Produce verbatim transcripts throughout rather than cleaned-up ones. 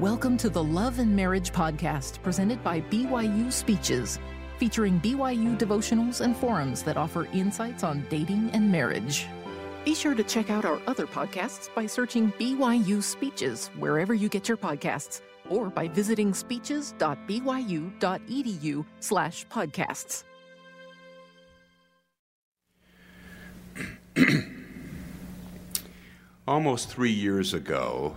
Welcome to the Love and Marriage Podcast, presented by B Y U Speeches, featuring B Y U devotionals and forums that offer insights on dating and marriage. Be sure to check out our other podcasts by searching B Y U Speeches wherever you get your podcasts, or by visiting speeches.byu.edu slash podcasts. Almost three years ago,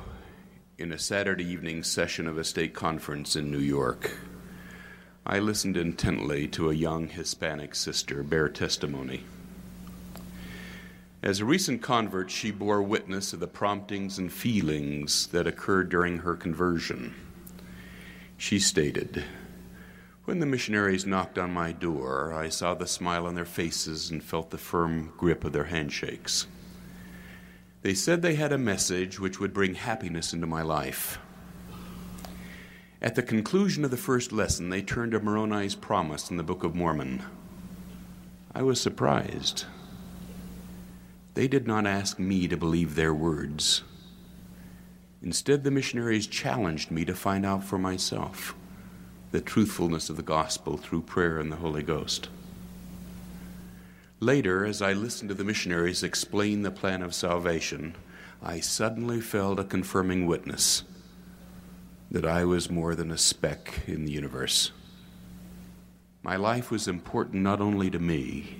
in a Saturday evening session of a state conference in New York, I listened intently to a young Hispanic sister bear testimony. As a recent convert, she bore witness to the promptings and feelings that occurred during her conversion. She stated, "When the missionaries knocked on my door, I saw the smile on their faces and felt the firm grip of their handshakes. They said they had a message which would bring happiness into my life. At the conclusion of the first lesson, they turned to Moroni's promise in the Book of Mormon. I was surprised. They did not ask me to believe their words. Instead, the missionaries challenged me to find out for myself the truthfulness of the gospel through prayer and the Holy Ghost. Later, as I listened to the missionaries explain the plan of salvation, I suddenly felt a confirming witness that I was more than a speck in the universe. My life was important not only to me,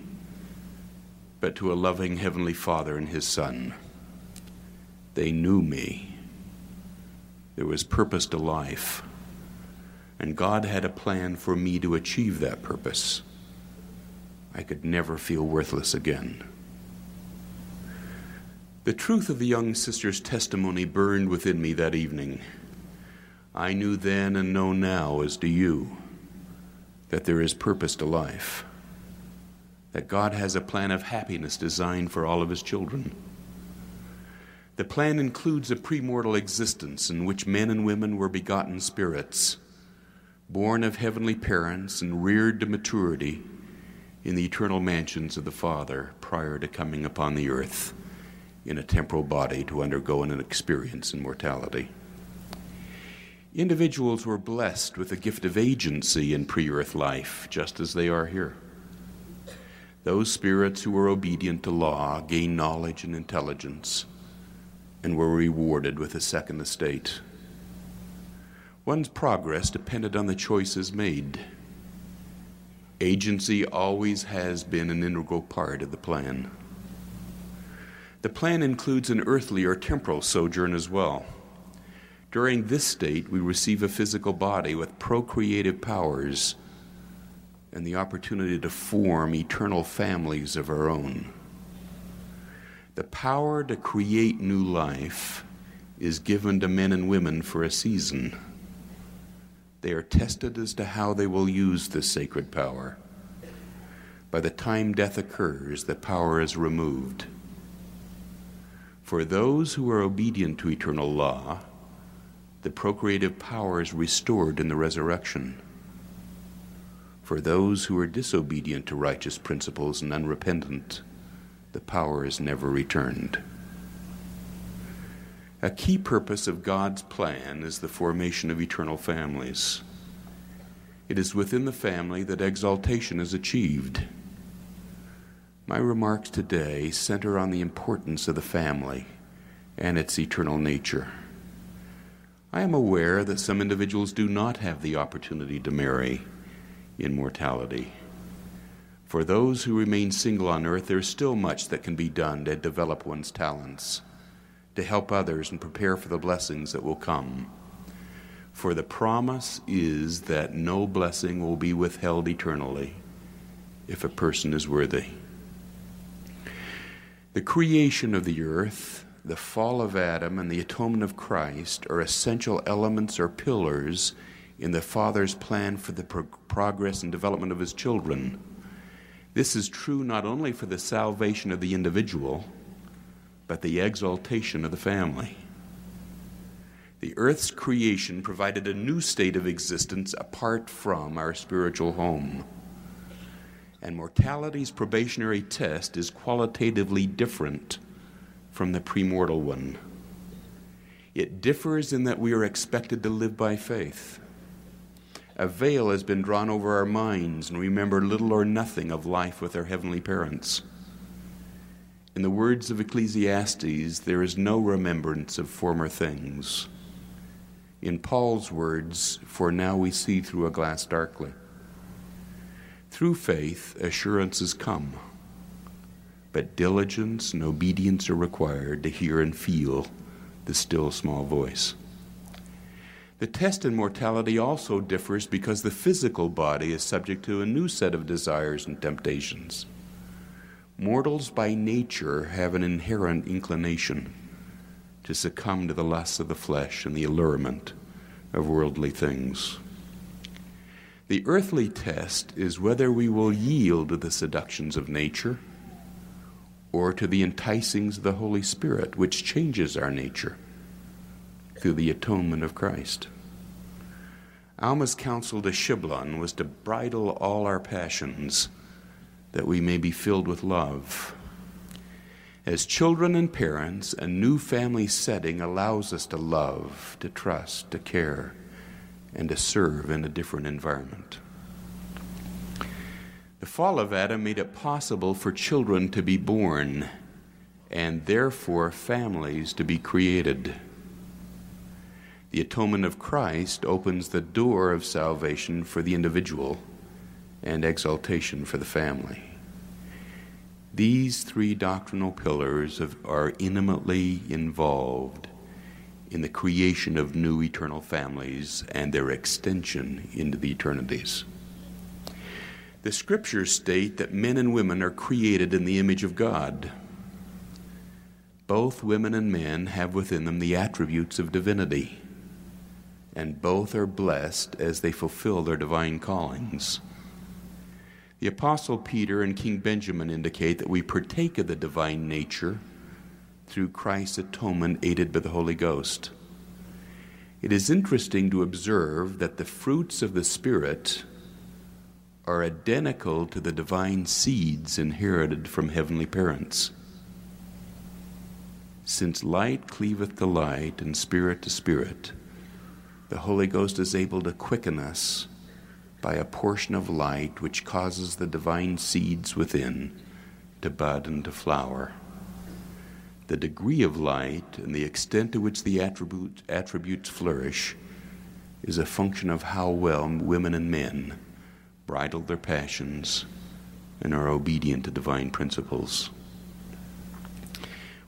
but to a loving Heavenly Father and His Son. They knew me. There was purpose to life, and God had a plan for me to achieve that purpose. I could never feel worthless again." The truth of the young sister's testimony burned within me that evening. I knew then and know now, as do you, that there is purpose to life, that God has a plan of happiness designed for all of His children. The plan includes a premortal existence in which men and women were begotten spirits, born of heavenly parents and reared to maturity in the eternal mansions of the Father prior to coming upon the earth in a temporal body to undergo an experience in mortality. Individuals were blessed with the gift of agency in pre-earth life, just as they are here. Those spirits who were obedient to law gained knowledge and intelligence and were rewarded with a second estate. One's progress depended on the choices made. Agency always has been an integral part of the plan. The plan includes an earthly or temporal sojourn as well. During this state, we receive a physical body with procreative powers and the opportunity to form eternal families of our own. The power to create new life is given to men and women for a season. They are tested as to how they will use this sacred power. By the time death occurs, the power is removed. For those who are obedient to eternal law, the procreative power is restored in the resurrection. For those who are disobedient to righteous principles and unrepentant, the power is never returned. A key purpose of God's plan is the formation of eternal families. It is within the family that exaltation is achieved. My remarks today center on the importance of the family and its eternal nature. I am aware that some individuals do not have the opportunity to marry in mortality. For those who remain single on earth, there is still much that can be done to develop one's talents, to help others and prepare for the blessings that will come. For the promise is that no blessing will be withheld eternally if a person is worthy. The creation of the earth, the fall of Adam, and the atonement of Christ are essential elements or pillars in the Father's plan for the pro- progress and development of His children. This is true not only for the salvation of the individual, but the exaltation of the family. The earth's creation provided a new state of existence apart from our spiritual home. And mortality's probationary test is qualitatively different from the premortal one. It differs in that we are expected to live by faith. A veil has been drawn over our minds and we remember little or nothing of life with our heavenly parents. In the words of Ecclesiastes, there is no remembrance of former things. In Paul's words, for now we see through a glass darkly. Through faith, assurances come, but diligence and obedience are required to hear and feel the still small voice. The test in mortality also differs because the physical body is subject to a new set of desires and temptations. Mortals by nature have an inherent inclination to succumb to the lusts of the flesh and the allurement of worldly things. The earthly test is whether we will yield to the seductions of nature or to the enticings of the Holy Spirit, which changes our nature through the atonement of Christ. Alma's counsel to Shiblon was to bridle all our passions, that we may be filled with love. As children and parents, a new family setting allows us to love, to trust, to care, and to serve in a different environment. The fall of Adam made it possible for children to be born, and therefore families to be created. The atonement of Christ opens the door of salvation for the individual and exaltation for the family. These three doctrinal pillars of, are intimately involved in the creation of new eternal families and their extension into the eternities. The scriptures state that men and women are created in the image of God. Both women and men have within them the attributes of divinity, and both are blessed as they fulfill their divine callings. The Apostle Peter and King Benjamin indicate that we partake of the divine nature through Christ's atonement aided by the Holy Ghost. It is interesting to observe that the fruits of the Spirit are identical to the divine seeds inherited from heavenly parents. Since light cleaveth to light and spirit to spirit, the Holy Ghost is able to quicken us by a portion of light which causes the divine seeds within to bud and to flower. The degree of light and the extent to which the attribute, attributes flourish is a function of how well women and men bridle their passions and are obedient to divine principles.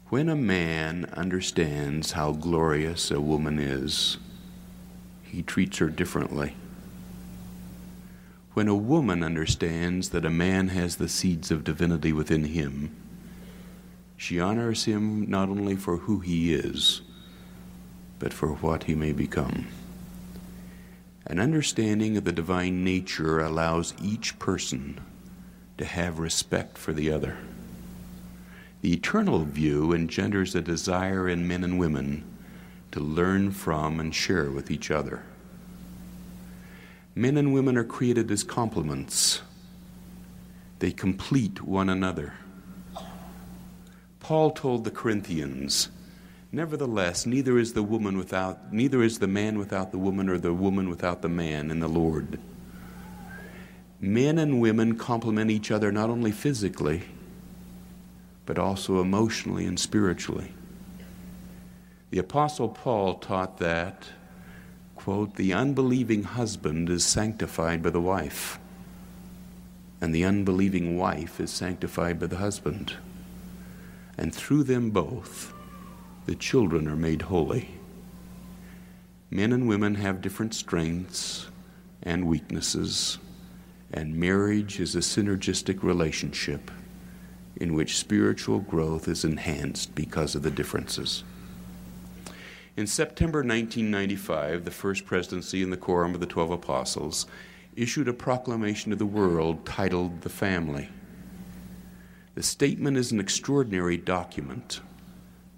When a man understands how glorious a woman is, he treats her differently. When a woman understands that a man has the seeds of divinity within him, she honors him not only for who he is, but for what he may become. An understanding of the divine nature allows each person to have respect for the other. The eternal view engenders a desire in men and women to learn from and share with each other. Men and women are created as complements. They complete one another. Paul told the Corinthians, nevertheless, neither is the woman without, neither is the man without the woman or the woman without the man in the Lord. Men and women complement each other not only physically, but also emotionally and spiritually. The Apostle Paul taught that, quote, the unbelieving husband is sanctified by the wife, and the unbelieving wife is sanctified by the husband. And through them both, the children are made holy. Men and women have different strengths and weaknesses, and marriage is a synergistic relationship in which spiritual growth is enhanced because of the differences. In September nineteen ninety-five, the First Presidency and the Quorum of the Twelve Apostles issued a proclamation to the world titled The Family. The statement is an extraordinary document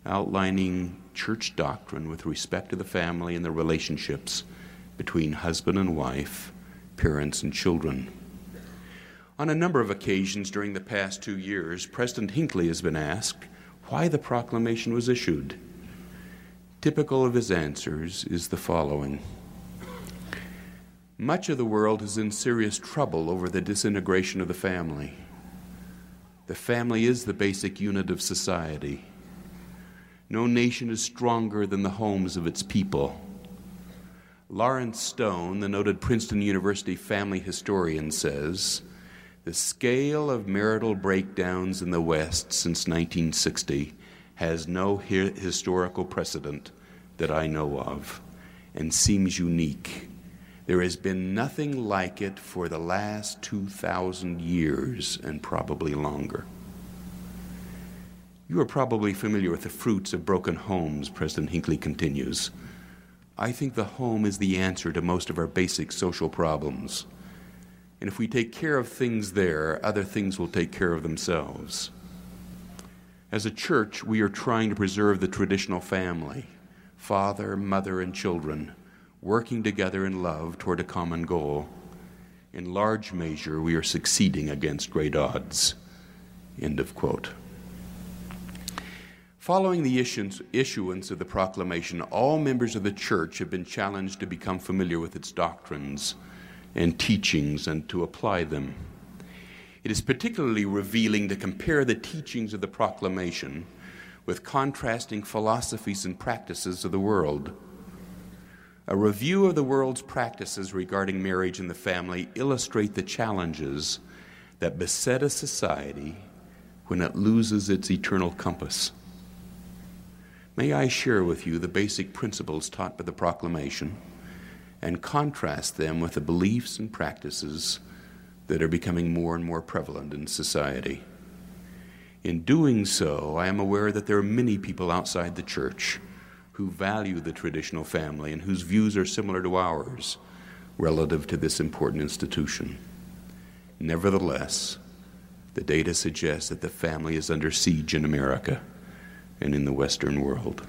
outlining church doctrine with respect to the family and the relationships between husband and wife, parents and children. On a number of occasions during the past two years, President Hinckley has been asked why the proclamation was issued. Typical of his answers is the following. Much of the world is in serious trouble over the disintegration of the family. The family is the basic unit of society. No nation is stronger than the homes of its people. Lawrence Stone, the noted Princeton University family historian, says, the scale of marital breakdowns in the West since nineteen sixty has no hi- historical precedent that I know of and seems unique. There has been nothing like it for the last two thousand years and probably longer. You are probably familiar with the fruits of broken homes, President Hinckley continues. I think the home is the answer to most of our basic social problems. And if we take care of things there, other things will take care of themselves. As a church, we are trying to preserve the traditional family, father, mother, and children, working together in love toward a common goal. In large measure, we are succeeding against great odds. End of quote. Following the issuance of the proclamation, all members of the church have been challenged to become familiar with its doctrines and teachings and to apply them. It is particularly revealing to compare the teachings of the proclamation with contrasting philosophies and practices of the world. A review of the world's practices regarding marriage and the family illustrate the challenges that beset a society when it loses its eternal compass. May I share with you the basic principles taught by the proclamation and contrast them with the beliefs and practices that are becoming more and more prevalent in society. In doing so, I am aware that there are many people outside the church who value the traditional family and whose views are similar to ours relative to this important institution. Nevertheless, the data suggests that the family is under siege in America and in the Western world.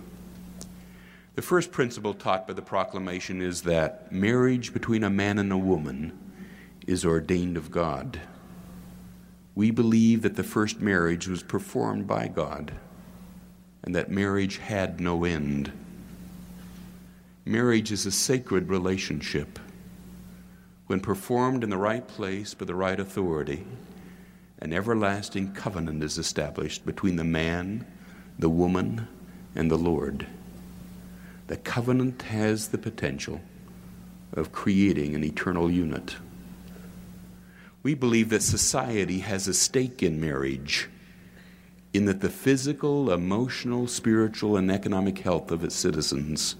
The first principle taught by the proclamation is that marriage between a man and a woman is ordained of God. We believe that the first marriage was performed by God and that marriage had no end. Marriage is a sacred relationship. When performed in the right place by the right authority, an everlasting covenant is established between the man, the woman, and the Lord. The covenant has the potential of creating an eternal unit. We believe that society has a stake in marriage, in that the physical, emotional, spiritual, and economic health of its citizens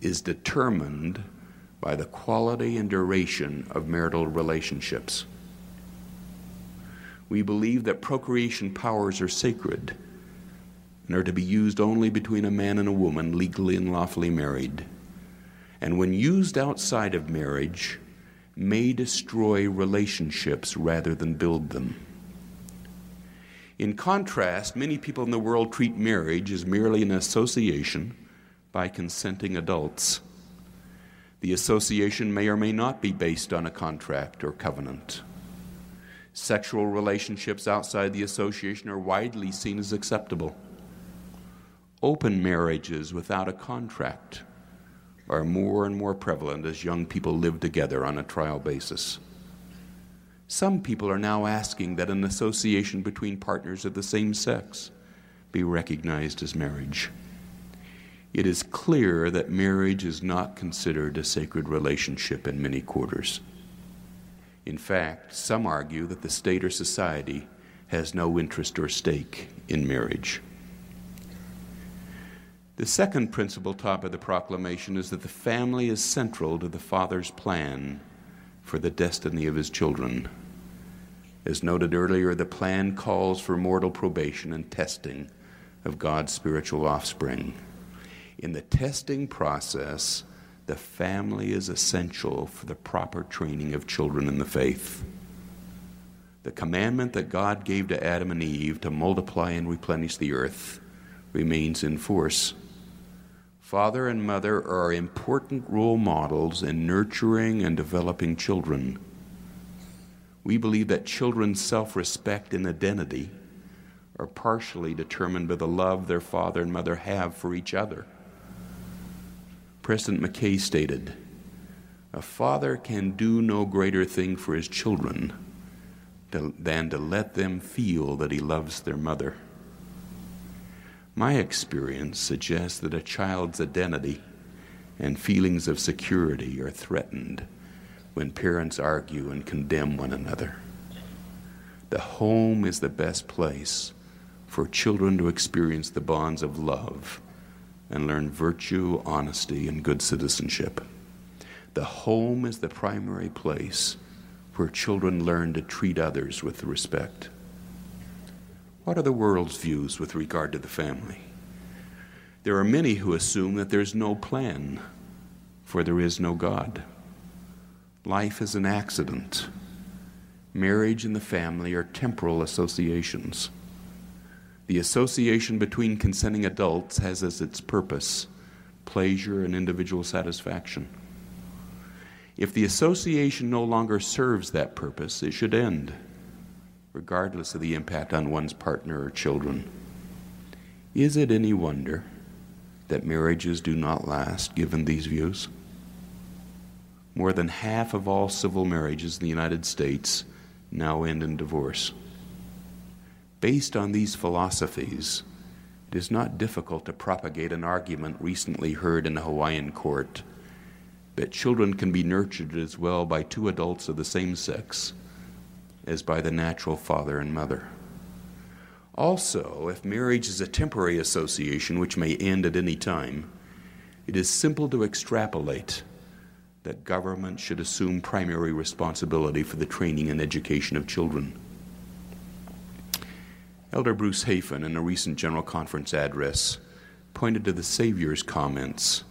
is determined by the quality and duration of marital relationships. We believe that procreation powers are sacred and are to be used only between a man and a woman legally and lawfully married, and when used outside of marriage, may destroy relationships rather than build them. In contrast, many people in the world treat marriage as merely an association by consenting adults. The association may or may not be based on a contract or covenant. Sexual relationships outside the association are widely seen as acceptable. Open marriages without a contract are more and more prevalent as young people live together on a trial basis. Some people are now asking that an association between partners of the same sex be recognized as marriage. It is clear that marriage is not considered a sacred relationship in many quarters. In fact, some argue that the state or society has no interest or stake in marriage. The second principle taught by the proclamation is that the family is central to the Father's plan for the destiny of his children. As noted earlier, the plan calls for mortal probation and testing of God's spiritual offspring. In the testing process, the family is essential for the proper training of children in the faith. The commandment that God gave to Adam and Eve to multiply and replenish the earth remains in force. Father and mother are important role models in nurturing and developing children. We believe that children's self-respect and identity are partially determined by the love their father and mother have for each other. President McKay stated, "A father can do no greater thing for his children than to let them feel that he loves their mother." My experience suggests that a child's identity and feelings of security are threatened when parents argue and condemn one another. The home is the best place for children to experience the bonds of love and learn virtue, honesty, and good citizenship. The home is the primary place where children learn to treat others with respect. What are the world's views with regard to the family? There are many who assume that there's no plan, for there is no God. Life is an accident. Marriage and the family are temporal associations. The association between consenting adults has as its purpose pleasure and individual satisfaction. If the association no longer serves that purpose, it should end, regardless of the impact on one's partner or children. Is it any wonder that marriages do not last, given these views? More than half of all civil marriages in the United States now end in divorce. Based on these philosophies, it is not difficult to propagate an argument recently heard in a Hawaiian court that children can be nurtured as well by two adults of the same sex as by the natural father and mother. Also, if marriage is a temporary association which may end at any time, it is simple to extrapolate that government should assume primary responsibility for the training and education of children. Elder Bruce Hafen, in a recent General Conference address, pointed to the Savior's comments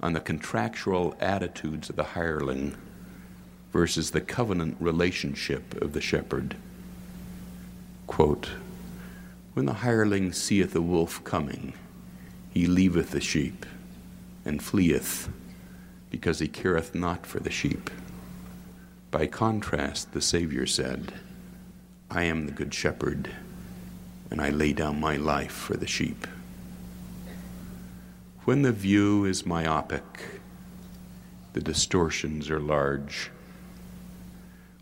on the contractual attitudes of the hireling versus the covenant relationship of the shepherd. Quote, "When the hireling seeth the wolf coming, he leaveth the sheep and fleeth, because he careth not for the sheep. By contrast, the Savior said, I am the good shepherd, and I lay down my life for the sheep." When the view is myopic, the distortions are large.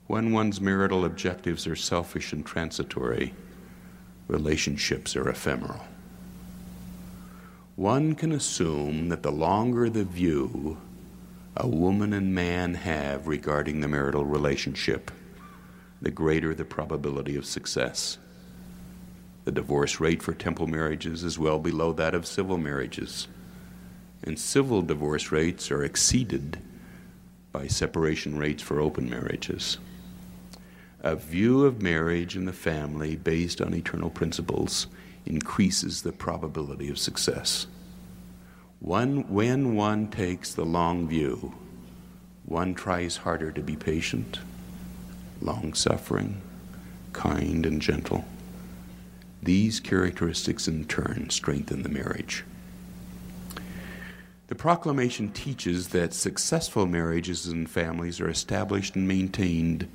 When one's marital objectives are selfish and transitory, relationships are ephemeral. One can assume that the longer the view a woman and man have regarding the marital relationship, the greater the probability of success. The divorce rate for temple marriages is well below that of civil marriages, and civil divorce rates are exceeded by separation rates for open marriages. A view of marriage and the family based on eternal principles increases the probability of success. One, when one takes the long view, one tries harder to be patient, long-suffering, kind, and gentle. These characteristics, in turn, strengthen the marriage. The proclamation teaches that successful marriages and families are established and maintained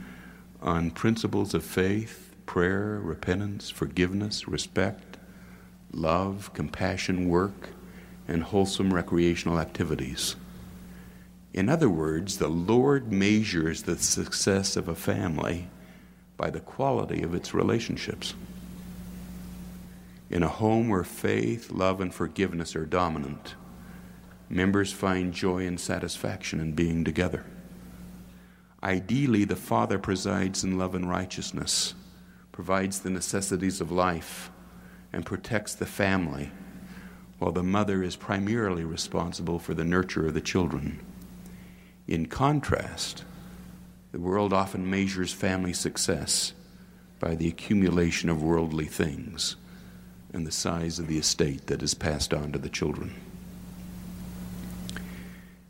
on principles of faith, prayer, repentance, forgiveness, respect, love, compassion, work, and wholesome recreational activities. In other words, the Lord measures the success of a family by the quality of its relationships. In a home where faith, love, and forgiveness are dominant, members find joy and satisfaction in being together. Ideally, the father presides in love and righteousness, provides the necessities of life, and protects the family, while the mother is primarily responsible for the nurture of the children. In contrast, the world often measures family success by the accumulation of worldly things and the size of the estate that is passed on to the children.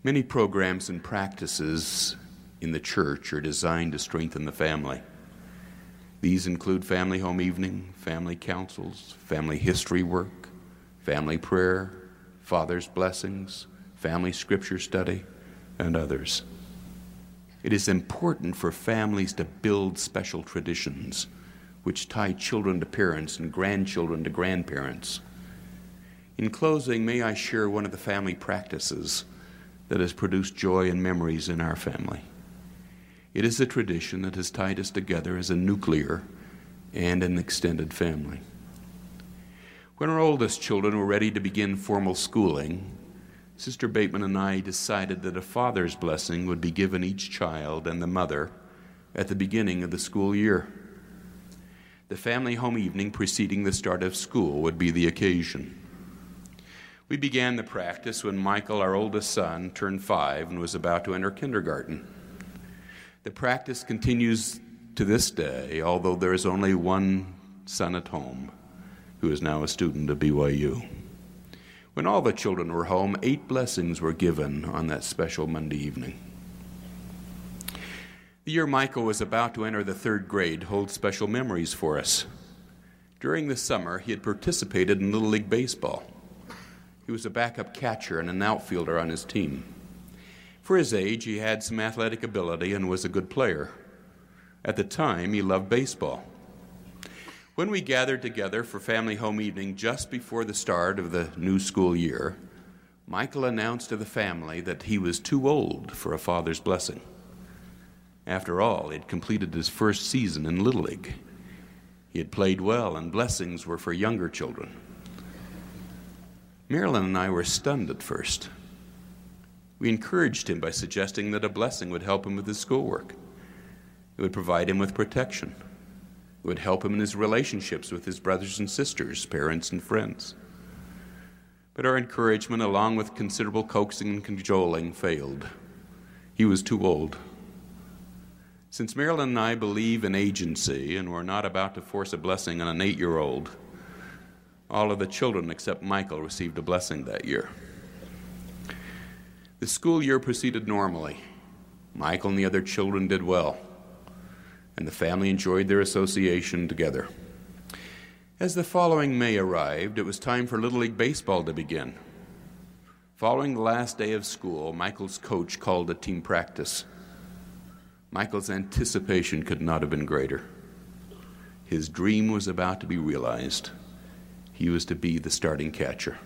Many programs and practices in the church are designed to strengthen the family. These include family home evening, family councils, family history work, family prayer, father's blessings, family scripture study, and others. It is important for families to build special traditions which tie children to parents and grandchildren to grandparents. In closing, may I share one of the family practices that has produced joy and memories in our family. It is a tradition that has tied us together as a nuclear and an extended family. When our oldest children were ready to begin formal schooling, Sister Bateman and I decided that a father's blessing would be given each child and the mother at the beginning of the school year. The family home evening preceding the start of school would be the occasion. We began the practice when Michael, our oldest son, turned five and was about to enter kindergarten. The practice continues to this day, although there is only one son at home who is now a student of B Y U. When all the children were home, eight blessings were given on that special Monday evening. The year Michael was about to enter the third grade holds special memories for us. During the summer, he had participated in Little League Baseball. He was a backup catcher and an outfielder on his team. For his age, he had some athletic ability and was a good player. At the time, he loved baseball. When we gathered together for family home evening just before the start of the new school year, Michael announced to the family that he was too old for a father's blessing. After all, he had completed his first season in Little League. He had played well, and blessings were for younger children. Marilyn and I were stunned at first. We encouraged him by suggesting that a blessing would help him with his schoolwork. It would provide him with protection. It would help him in his relationships with his brothers and sisters, parents and friends. But our encouragement, along with considerable coaxing and cajoling, failed. He was too old. Since Marilyn and I believe in agency and we're not about to force a blessing on an eight-year-old, all of the children except Michael received a blessing that year. The school year proceeded normally. Michael and the other children did well, and the family enjoyed their association together. As the following May arrived, it was time for Little League Baseball to begin. Following the last day of school, Michael's coach called a team practice. Michael's anticipation could not have been greater. His dream was about to be realized. He was to be the starting catcher.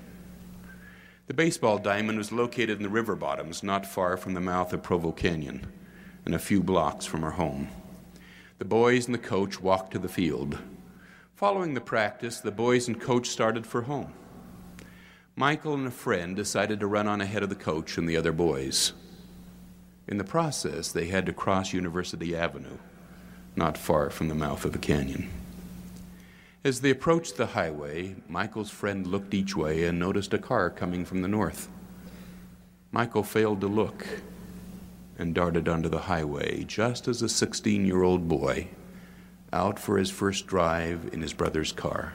The baseball diamond was located in the river bottoms, not far from the mouth of Provo Canyon, and a few blocks from our home. The boys and the coach walked to the field. Following the practice, the boys and coach started for home. Michael and a friend decided to run on ahead of the coach and the other boys. In the process, they had to cross University Avenue, not far from the mouth of the canyon. As they approached the highway, Michael's friend looked each way and noticed a car coming from the north. Michael failed to look and darted onto the highway just as a sixteen-year-old boy, out for his first drive in his brother's car,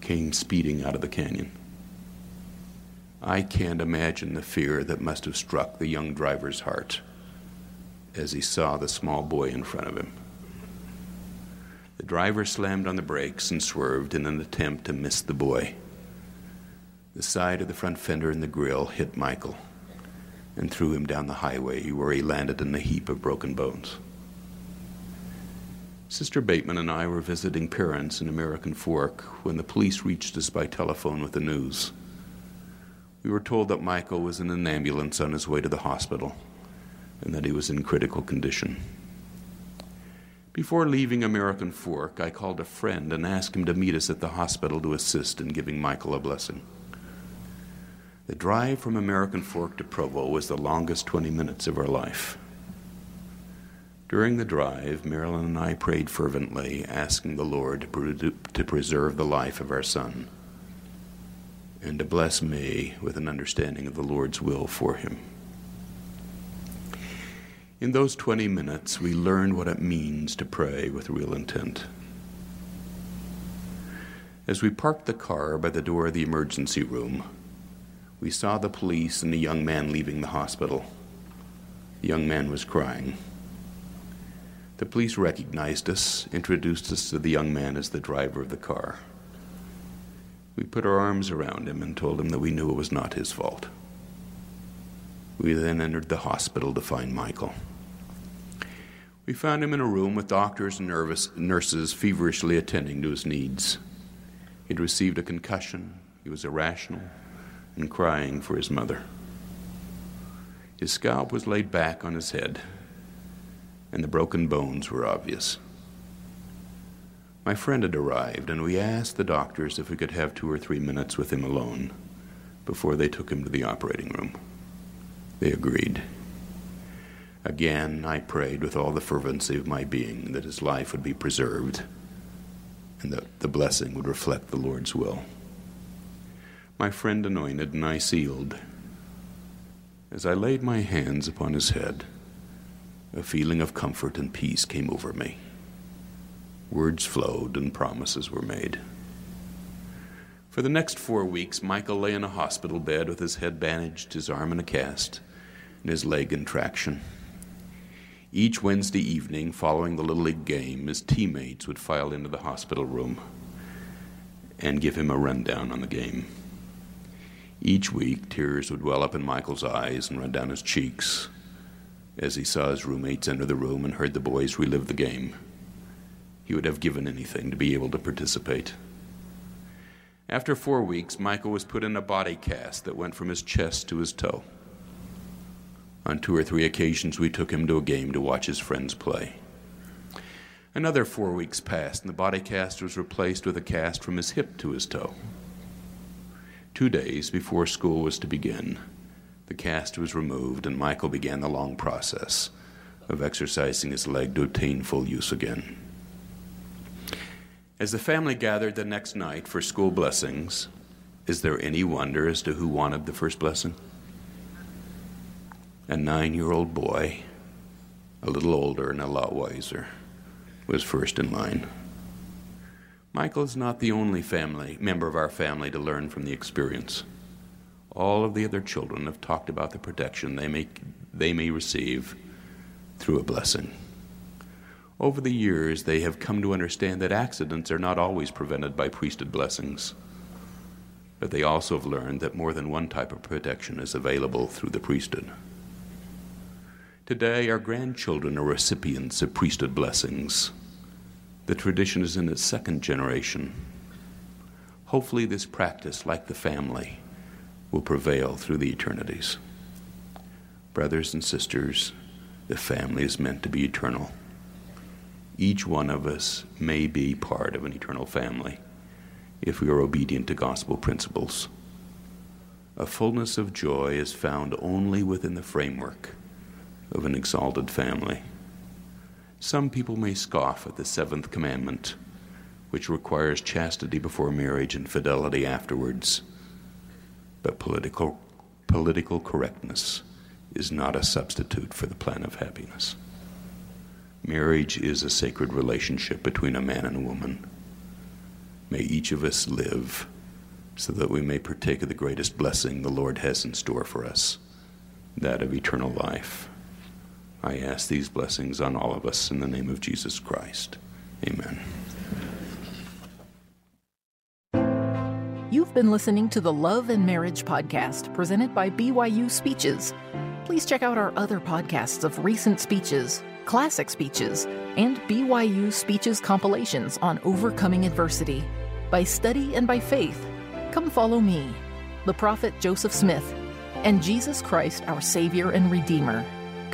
came speeding out of the canyon. I can't imagine the fear that must have struck the young driver's heart as he saw the small boy in front of him. The driver slammed on the brakes and swerved in an attempt to miss the boy. The side of the front fender and the grill hit Michael and threw him down the highway, where he landed in a heap of broken bones. Sister Bateman and I were visiting parents in American Fork when the police reached us by telephone with the news. We were told that Michael was in an ambulance on his way to the hospital and that he was in critical condition. Before leaving American Fork, I called a friend and asked him to meet us at the hospital to assist in giving Michael a blessing. The drive from American Fork to Provo was the longest twenty minutes of our life. During the drive, Marilyn and I prayed fervently, asking the Lord to, pre- to preserve the life of our son and to bless me with an understanding of the Lord's will for him. In those twenty minutes, we learned what it means to pray with real intent. As we parked the car by the door of the emergency room, we saw the police and the young man leaving the hospital. The young man was crying. The police recognized us, introduced us to the young man as the driver of the car. We put our arms around him and told him that we knew it was not his fault. We then entered the hospital to find Michael. We found him in a room with doctors and nervous nurses feverishly attending to his needs. He'd received a concussion, he was irrational, and crying for his mother. His scalp was laid back on his head, and the broken bones were obvious. My friend had arrived, and we asked the doctors if we could have two or three minutes with him alone before they took him to the operating room. They agreed. Again, I prayed with all the fervency of my being that his life would be preserved and that the blessing would reflect the Lord's will. My friend anointed and I sealed. As I laid my hands upon his head, a feeling of comfort and peace came over me. Words flowed and promises were made. For the next four weeks, Michael lay in a hospital bed with his head bandaged, his arm in a cast, and his leg in traction. Each Wednesday evening following the Little League game, his teammates would file into the hospital room and give him a rundown on the game. Each week, tears would well up in Michael's eyes and run down his cheeks as he saw his roommates enter the room and heard the boys relive the game. He would have given anything to be able to participate. After four weeks, Michael was put in a body cast that went from his chest to his toe. On two or three occasions, we took him to a game to watch his friends play. Another four weeks passed, and the body cast was replaced with a cast from his hip to his toe. Two days before school was to begin, the cast was removed, and Michael began the long process of exercising his leg to obtain full use again. As the family gathered the next night for school blessings, is there any wonder as to who wanted the first blessing? A nine-year-old boy, a little older and a lot wiser, was first in line. Michael is not the only family member of our family to learn from the experience. All of the other children have talked about the protection they may, they may receive through a blessing. Over the years, they have come to understand that accidents are not always prevented by priesthood blessings, but they also have learned that more than one type of protection is available through the priesthood. Today, our grandchildren are recipients of priesthood blessings. The tradition is in its second generation. Hopefully this practice, like the family, will prevail through the eternities. Brothers and sisters, the family is meant to be eternal. Each one of us may be part of an eternal family if we are obedient to gospel principles. A fullness of joy is found only within the framework of an exalted family. Some people may scoff at the seventh commandment, which requires chastity before marriage and fidelity afterwards, but political, political correctness is not a substitute for the plan of happiness. Marriage is a sacred relationship between a man and a woman. May each of us live so that we may partake of the greatest blessing the Lord has in store for us, that of eternal life. I ask these blessings on all of us in the name of Jesus Christ. Amen. You've been listening to the Love and Marriage podcast presented by B Y U Speeches. Please check out our other podcasts of recent speeches, classic speeches, and B Y U Speeches compilations on overcoming adversity. By study and by faith, come follow me, the prophet Joseph Smith, and Jesus Christ, our Savior and Redeemer.